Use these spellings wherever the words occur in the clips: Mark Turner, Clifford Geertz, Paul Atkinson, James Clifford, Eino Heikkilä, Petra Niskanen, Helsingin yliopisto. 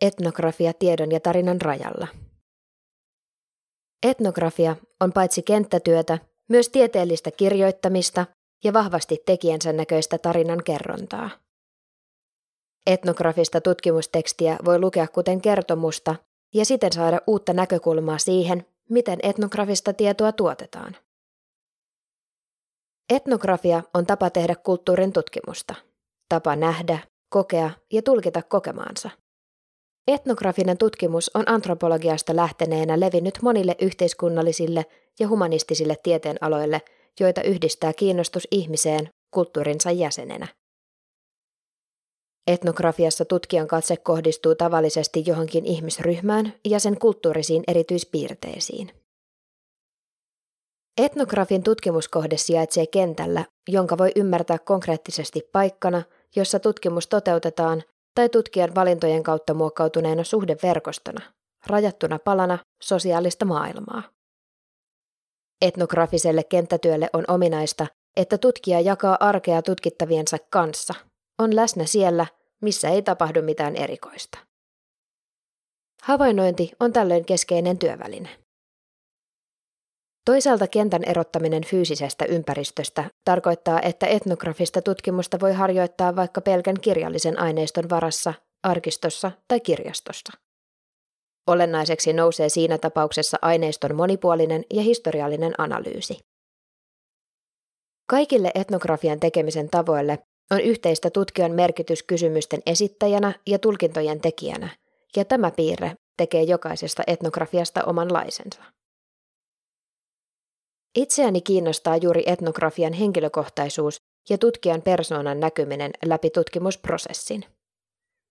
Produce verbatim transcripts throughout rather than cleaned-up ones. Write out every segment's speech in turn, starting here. Etnografia tiedon ja tarinan rajalla. Etnografia on paitsi kenttätyötä, myös tieteellistä kirjoittamista ja vahvasti tekijänsä näköistä tarinan kerrontaa. Etnografista tutkimustekstiä voi lukea kuten kertomusta ja siten saada uutta näkökulmaa siihen, miten etnografista tietoa tuotetaan. Etnografia on tapa tehdä kulttuurin tutkimusta, tapa nähdä, kokea ja tulkita kokemaansa. Etnografinen tutkimus on antropologiasta lähteneenä levinnyt monille yhteiskunnallisille ja humanistisille tieteenaloille, joita yhdistää kiinnostus ihmiseen kulttuurinsa jäsenenä. Etnografiassa tutkijan katse kohdistuu tavallisesti johonkin ihmisryhmään ja sen kulttuurisiin erityispiirteisiin. Etnografin tutkimuskohde sijaitsee kentällä, jonka voi ymmärtää konkreettisesti paikkana, jossa tutkimus toteutetaan, tai tutkijan valintojen kautta muokkautuneena suhdeverkostona, rajattuna palana sosiaalista maailmaa. Etnografiselle kenttätyölle on ominaista, että tutkija jakaa arkea tutkittaviensa kanssa, on läsnä siellä, missä ei tapahdu mitään erikoista. Havainnointi on tällöin keskeinen työväline. Toisaalta kentän erottaminen fyysisestä ympäristöstä tarkoittaa, että etnografista tutkimusta voi harjoittaa vaikka pelkän kirjallisen aineiston varassa, arkistossa tai kirjastossa. Olennaiseksi nousee siinä tapauksessa aineiston monipuolinen ja historiallinen analyysi. Kaikille etnografian tekemisen tavoille on yhteistä tutkijan merkitys kysymysten esittäjänä ja tulkintojen tekijänä, ja tämä piirre tekee jokaisesta etnografiasta omanlaisensa. Itseäni kiinnostaa juuri etnografian henkilökohtaisuus ja tutkijan persoonan näkyminen läpi tutkimusprosessin.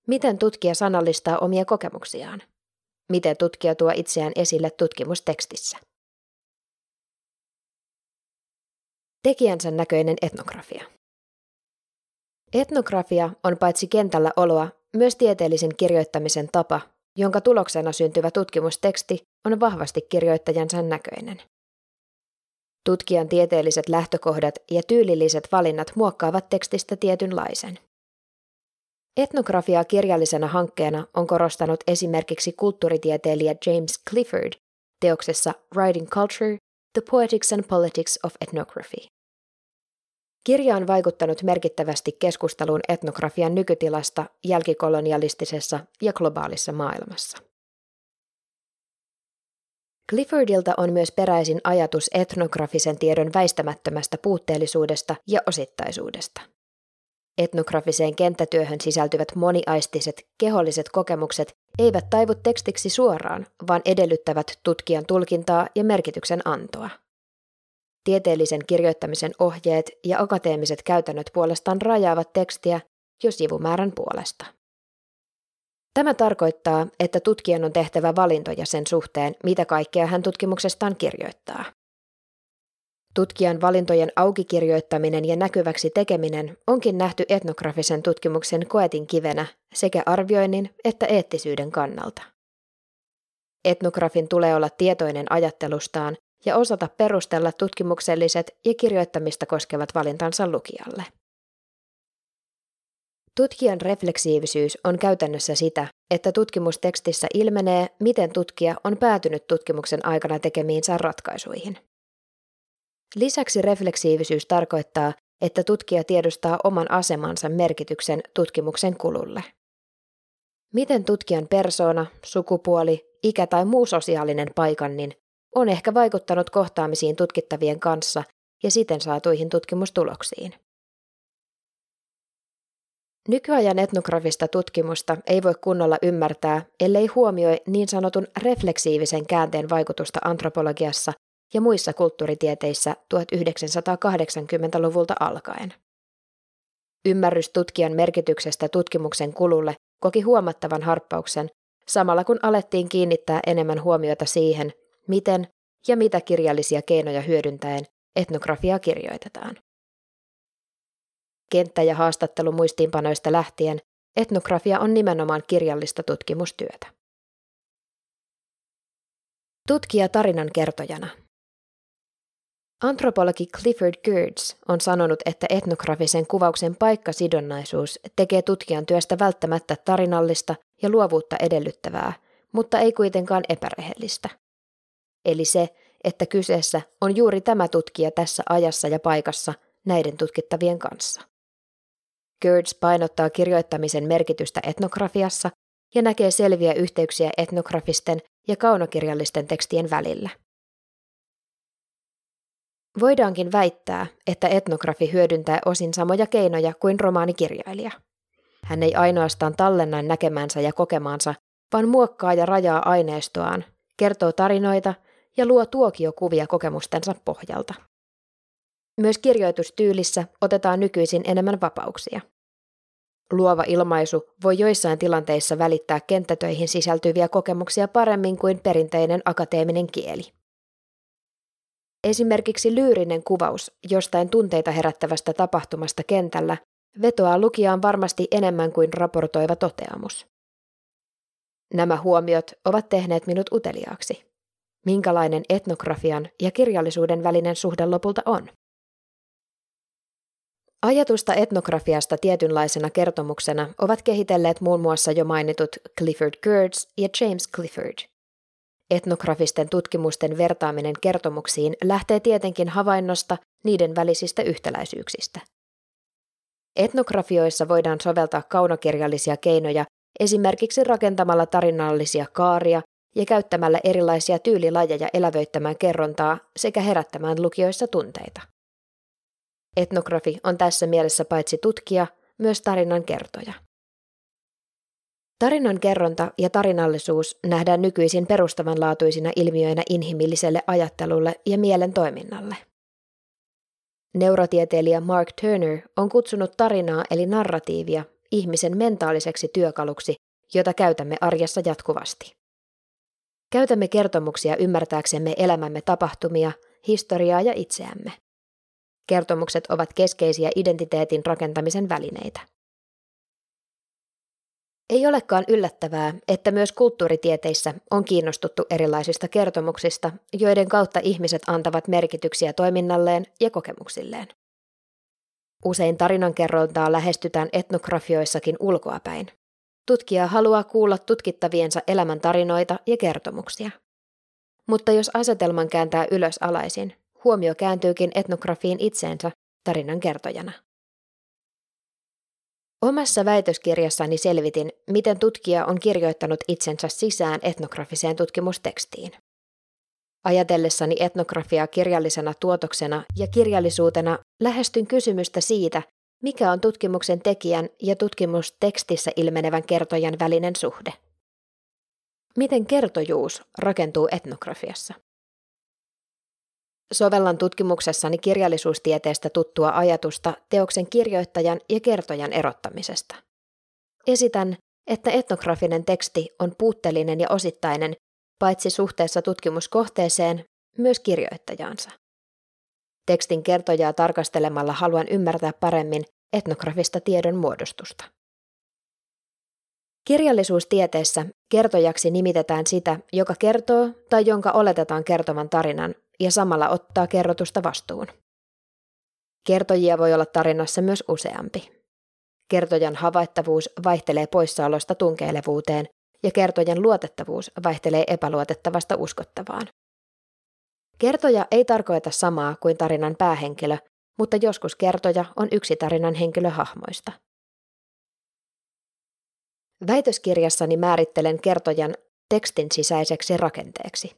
Miten tutkija sanallistaa omia kokemuksiaan? Miten tutkija tuo itseään esille tutkimustekstissä? Tekijänsä näköinen etnografia. Etnografia on paitsi kentällä oloa, myös tieteellisen kirjoittamisen tapa, jonka tuloksena syntyvä tutkimusteksti on vahvasti kirjoittajansa näköinen. Tutkijan tieteelliset lähtökohdat ja tyylilliset valinnat muokkaavat tekstistä tietynlaisen. Etnografiaa kirjallisena hankkeena on korostanut esimerkiksi kulttuuritieteilijä James Clifford teoksessa Writing Culture, The Poetics and Politics of Ethnography. Kirja on vaikuttanut merkittävästi keskusteluun etnografian nykytilasta jälkikolonialistisessa ja globaalissa maailmassa. Cliffordilta on myös peräisin ajatus etnografisen tiedon väistämättömästä puutteellisuudesta ja osittaisuudesta. Etnografiseen kenttätyöhön sisältyvät moniaistiset, keholliset kokemukset eivät taivu tekstiksi suoraan, vaan edellyttävät tutkijan tulkintaa ja merkityksen antoa. Tieteellisen kirjoittamisen ohjeet ja akateemiset käytännöt puolestaan rajaavat tekstiä jo sivumäärän puolesta. Tämä tarkoittaa, että tutkijan on tehtävä valintoja sen suhteen, mitä kaikkea hän tutkimuksestaan kirjoittaa. Tutkijan valintojen aukikirjoittaminen ja näkyväksi tekeminen onkin nähty etnografisen tutkimuksen koetinkivenä sekä arvioinnin että eettisyyden kannalta. Etnografin tulee olla tietoinen ajattelustaan ja osata perustella tutkimukselliset ja kirjoittamista koskevat valintansa lukijalle. Tutkijan refleksiivisyys on käytännössä sitä, että tutkimustekstissä ilmenee, miten tutkija on päätynyt tutkimuksen aikana tekemiinsä ratkaisuihin. Lisäksi refleksiivisyys tarkoittaa, että tutkija tiedostaa oman asemansa merkityksen tutkimuksen kululle. Miten tutkijan persoona, sukupuoli, ikä tai muu sosiaalinen paikannin on ehkä vaikuttanut kohtaamisiin tutkittavien kanssa ja siten saatuihin tutkimustuloksiin. Nykyajan etnografista tutkimusta ei voi kunnolla ymmärtää, ellei huomioi niin sanotun refleksiivisen käänteen vaikutusta antropologiassa ja muissa kulttuuritieteissä tuhatyhdeksänsataakahdeksankymmentäluvulta alkaen. Ymmärrys tutkijan merkityksestä tutkimuksen kululle koki huomattavan harppauksen, samalla kun alettiin kiinnittää enemmän huomiota siihen, miten ja mitä kirjallisia keinoja hyödyntäen etnografiaa kirjoitetaan. Kenttä- ja haastattelumuistiinpanoista lähtien etnografia on nimenomaan kirjallista tutkimustyötä. Tutkija tarinan kertojana. Antropologi Clifford Geertz on sanonut, että etnografisen kuvauksen paikkasidonnaisuus tekee tutkijan työstä välttämättä tarinallista ja luovuutta edellyttävää, mutta ei kuitenkaan epärehellistä. Eli se, että kyseessä on juuri tämä tutkija tässä ajassa ja paikassa näiden tutkittavien kanssa. Geertz painottaa kirjoittamisen merkitystä etnografiassa ja näkee selviä yhteyksiä etnografisten ja kaunokirjallisten tekstien välillä. Voidaankin väittää, että etnografi hyödyntää osin samoja keinoja kuin romaanikirjailija. Hän ei ainoastaan tallenna näkemänsä ja kokemaansa, vaan muokkaa ja rajaa aineistoaan, kertoo tarinoita ja luo tuokiokuvia kokemustensa pohjalta. Myös kirjoitustyylissä otetaan nykyisin enemmän vapauksia. Luova ilmaisu voi joissain tilanteissa välittää kenttätöihin sisältyviä kokemuksia paremmin kuin perinteinen akateeminen kieli. Esimerkiksi lyyrinen kuvaus jostain tunteita herättävästä tapahtumasta kentällä vetoaa lukijaan varmasti enemmän kuin raportoiva toteamus. Nämä huomiot ovat tehneet minut uteliaaksi. Minkälainen etnografian ja kirjallisuuden välinen suhde lopulta on? Ajatusta etnografiasta tietynlaisena kertomuksena ovat kehitelleet muun muassa jo mainitut Clifford Geertz ja James Clifford. Etnografisten tutkimusten vertaaminen kertomuksiin lähtee tietenkin havainnosta niiden välisistä yhtäläisyyksistä. Etnografioissa voidaan soveltaa kaunokirjallisia keinoja esimerkiksi rakentamalla tarinallisia kaaria ja käyttämällä erilaisia tyylilajeja elävöittämään kerrontaa sekä herättämään lukijoissa tunteita. Etnografi on tässä mielessä paitsi tutkija, myös tarinan kertoja. Tarinan kerronta ja tarinallisuus nähdään nykyisin perustavanlaatuisina ilmiöinä inhimilliselle ajattelulle ja mielen toiminnalle. Neurotieteilijä Mark Turner on kutsunut tarinaa eli narratiivia ihmisen mentaaliseksi työkaluksi, jota käytämme arjessa jatkuvasti. Käytämme kertomuksia ymmärtääksemme elämämme tapahtumia, historiaa ja itseämme. Kertomukset ovat keskeisiä identiteetin rakentamisen välineitä. Ei olekaan yllättävää, että myös kulttuuritieteissä on kiinnostuttu erilaisista kertomuksista, joiden kautta ihmiset antavat merkityksiä toiminnalleen ja kokemuksilleen. Usein tarinankerrontaa lähestytään etnografioissakin ulkoapäin. Tutkija haluaa kuulla tutkittaviensa elämän tarinoita ja kertomuksia. Mutta jos asetelman kääntää ylös alaisin, huomio kääntyykin etnografiin itseensä tarinan kertojana. Omassa väitöskirjassani selvitin, miten tutkija on kirjoittanut itsensä sisään etnografiseen tutkimustekstiin. Ajatellessani etnografiaa kirjallisena tuotoksena ja kirjallisuutena lähestyn kysymystä siitä, mikä on tutkimuksen tekijän ja tutkimustekstissä ilmenevän kertojan välinen suhde. Miten kertojuus rakentuu etnografiassa? Sovellan tutkimuksessani kirjallisuustieteestä tuttua ajatusta teoksen kirjoittajan ja kertojan erottamisesta. Esitän, että etnografinen teksti on puutteellinen ja osittainen, paitsi suhteessa tutkimuskohteeseen, myös kirjoittajaansa. Tekstin kertojaa tarkastelemalla haluan ymmärtää paremmin etnografista tiedon muodostusta. Kirjallisuustieteessä kertojaksi nimitetään sitä, joka kertoo tai jonka oletetaan kertovan tarinan, ja samalla ottaa kerrotusta vastuun. Kertojia voi olla tarinassa myös useampi. Kertojan havaittavuus vaihtelee poissaolosta tunkeilevuuteen, ja kertojan luotettavuus vaihtelee epäluotettavasta uskottavaan. Kertoja ei tarkoita samaa kuin tarinan päähenkilö, mutta joskus kertoja on yksi tarinan henkilöhahmoista. Väitöskirjassani määrittelen kertojan tekstin sisäiseksi rakenteeksi.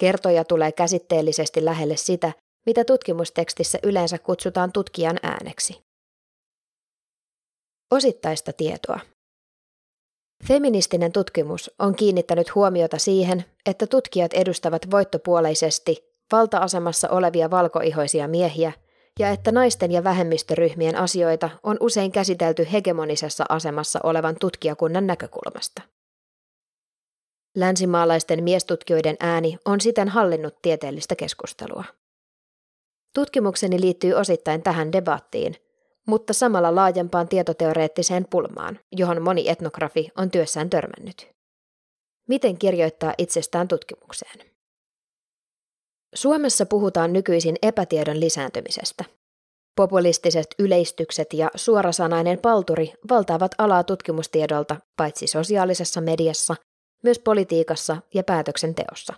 Kertoja tulee käsitteellisesti lähelle sitä, mitä tutkimustekstissä yleensä kutsutaan tutkijan ääneksi. Osittaista tietoa. Feministinen tutkimus on kiinnittänyt huomiota siihen, että tutkijat edustavat voittopuoleisesti valta-asemassa olevia valkoihoisia miehiä ja että naisten ja vähemmistöryhmien asioita on usein käsitelty hegemonisessa asemassa olevan tutkijakunnan näkökulmasta. Länsimaalaisten miestutkijoiden ääni on siten hallinnut tieteellistä keskustelua. Tutkimukseni liittyy osittain tähän debattiin, mutta samalla laajempaan tietoteoreettiseen pulmaan, johon moni etnografi on työssään törmännyt. Miten kirjoittaa itsestään tutkimukseen? Suomessa puhutaan nykyisin epätiedon lisääntymisestä. Populistiset yleistykset ja suorasanainen palturi valtaavat alaa tutkimustiedolta paitsi sosiaalisessa mediassa, myös politiikassa ja päätöksenteossa.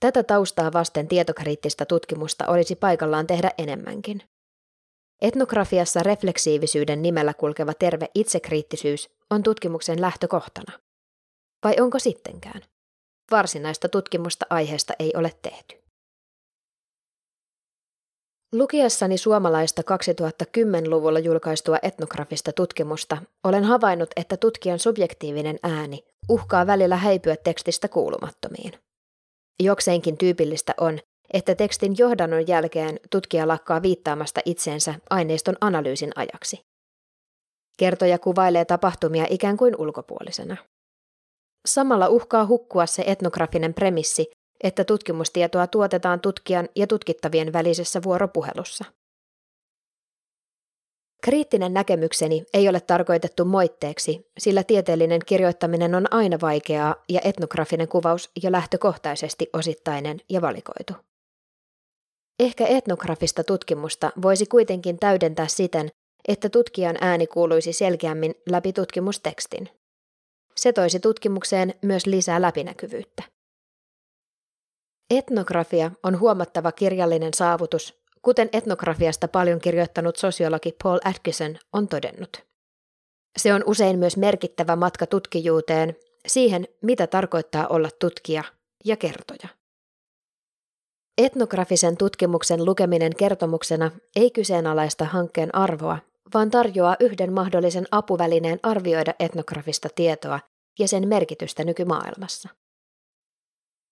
Tätä taustaa vasten tietokriittistä tutkimusta olisi paikallaan tehdä enemmänkin. Etnografiassa refleksiivisyyden nimellä kulkeva terve itsekriittisyys on tutkimuksen lähtökohtana. Vai onko sittenkään? Varsinaista tutkimusta aiheesta ei ole tehty. Lukiessani suomalaista kaksituhattakymmenluvulla julkaistua etnografista tutkimusta olen havainnut, että tutkijan subjektiivinen ääni uhkaa välillä häipyä tekstistä kuulumattomiin. Jokseenkin tyypillistä on, että tekstin johdannon jälkeen tutkija lakkaa viittaamasta itseensä aineiston analyysin ajaksi. Kertoja kuvailee tapahtumia ikään kuin ulkopuolisena. Samalla uhkaa hukkua se etnografinen premissi, että tutkimustietoa tuotetaan tutkijan ja tutkittavien välisessä vuoropuhelussa. Kriittinen näkemykseni ei ole tarkoitettu moitteeksi, sillä tieteellinen kirjoittaminen on aina vaikeaa ja etnografinen kuvaus jo lähtökohtaisesti osittainen ja valikoitu. Ehkä etnografista tutkimusta voisi kuitenkin täydentää siten, että tutkijan ääni kuuluisi selkeämmin läpi tutkimustekstin. Se toisi tutkimukseen myös lisää läpinäkyvyyttä. Etnografia on huomattava kirjallinen saavutus, kuten etnografiasta paljon kirjoittanut sosiologi Paul Atkinson on todennut. Se on usein myös merkittävä matka tutkijuuteen, siihen mitä tarkoittaa olla tutkija ja kertoja. Etnografisen tutkimuksen lukeminen kertomuksena ei kyseenalaista hankkeen arvoa, vaan tarjoaa yhden mahdollisen apuvälineen arvioida etnografista tietoa ja sen merkitystä nykymaailmassa.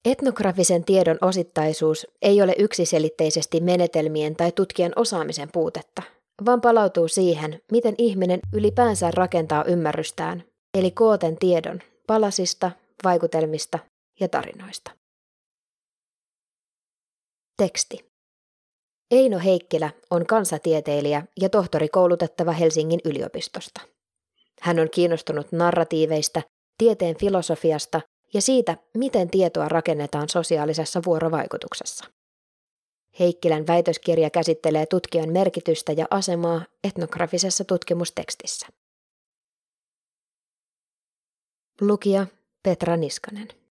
Etnografisen tiedon osittaisuus ei ole yksiselitteisesti menetelmien tai tutkijan osaamisen puutetta, vaan palautuu siihen, miten ihminen ylipäänsä rakentaa ymmärrystään, eli kooten tiedon palasista, vaikutelmista ja tarinoista. Teksti. Eino Heikkilä on kansatieteilijä ja tohtorikoulutettava Helsingin yliopistosta. Hän on kiinnostunut narratiiveista, tieteen filosofiasta ja siitä, miten tietoa rakennetaan sosiaalisessa vuorovaikutuksessa. Heikkilän väitöskirja käsittelee tutkijan merkitystä ja asemaa etnografisessa tutkimustekstissä. Lukija Petra Niskanen.